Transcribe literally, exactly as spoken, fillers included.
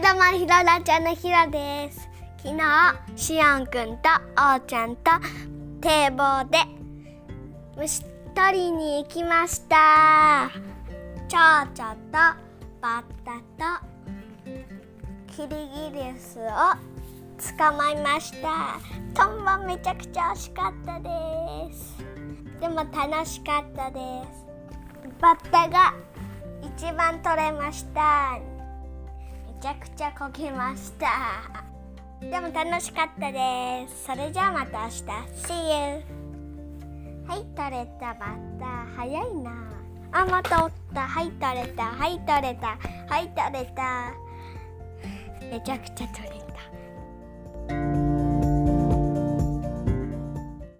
はい、どうも、ひろらちゃんのひろです。昨日、しおんくんとおうちゃんと堤防で虫取りに行きました。チョウチョとバッタとキリギリスを捕まえました。トンボめちゃくちゃ惜しかったです。でも楽しかったです。バッタが一番取れました。めちゃくちゃこけました。でも楽しかったです。それじゃあまた明日。See you。はい、取れたバッタ。早いな。あ、またおった。はい、取れた。はい、取れた。はい、取れた。めちゃくちゃ取れた。